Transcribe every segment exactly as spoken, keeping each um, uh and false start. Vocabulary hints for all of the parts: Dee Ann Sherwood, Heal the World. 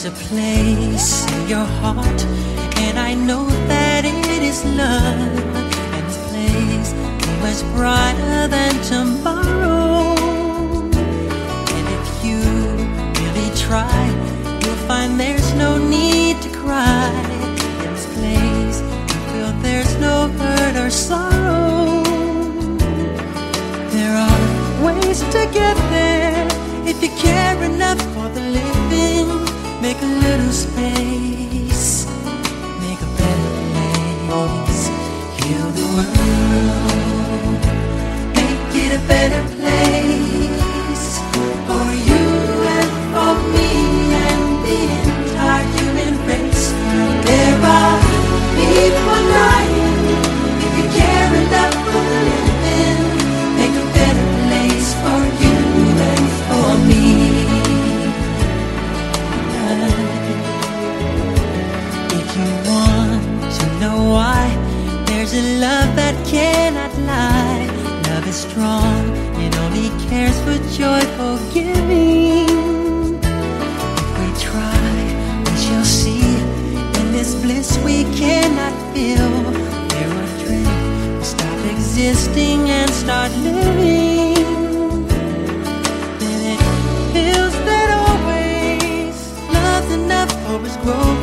There's a place in your heart, and I know that it is love, and a place much brighter than tomorrow. And if you really try, you'll find there's no need to cry. In this place, you feel there's no hurt or sorrow. There are ways to get there if you care enough for the living. Make a little space, make a better place. Heal the world, make it a better place for you and for me and the entire human race. There are people dying. If you care enough for the living, make a better place for you and for me. If you want to know why, there's a love that cannot lie. Love is strong, it only cares for joyful giving. If we try, we shall see. In this bliss we cannot feel, there are dreams. Stop existing and start living. Then it feels that always love's enough, hope is growing.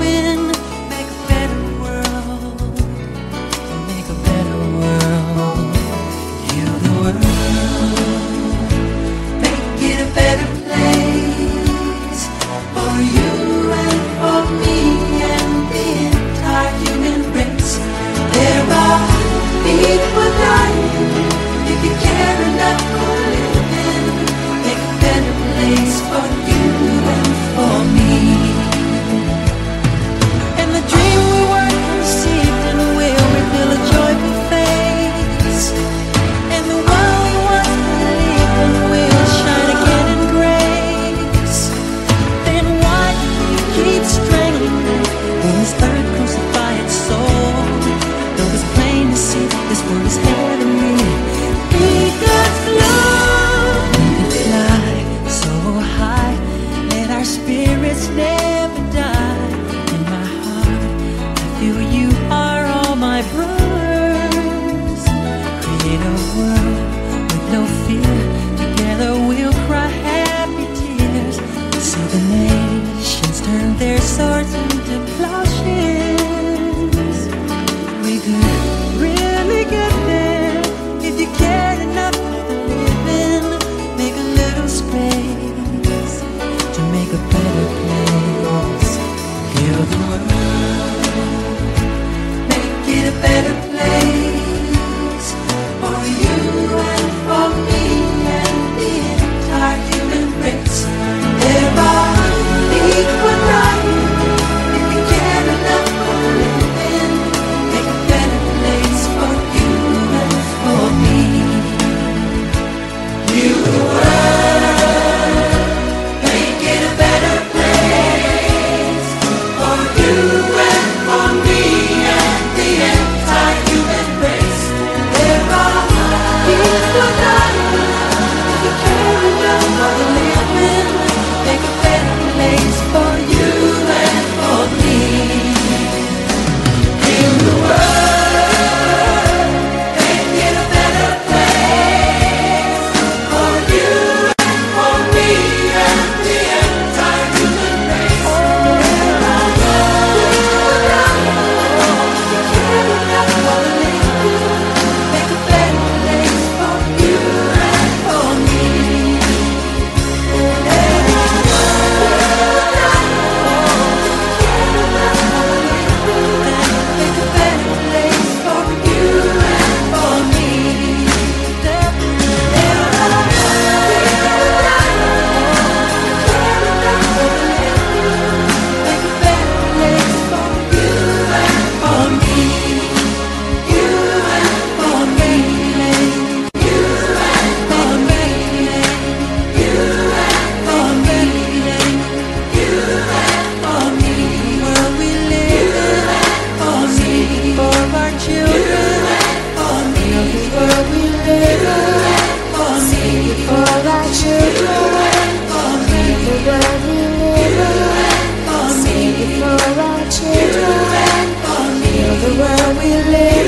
we live.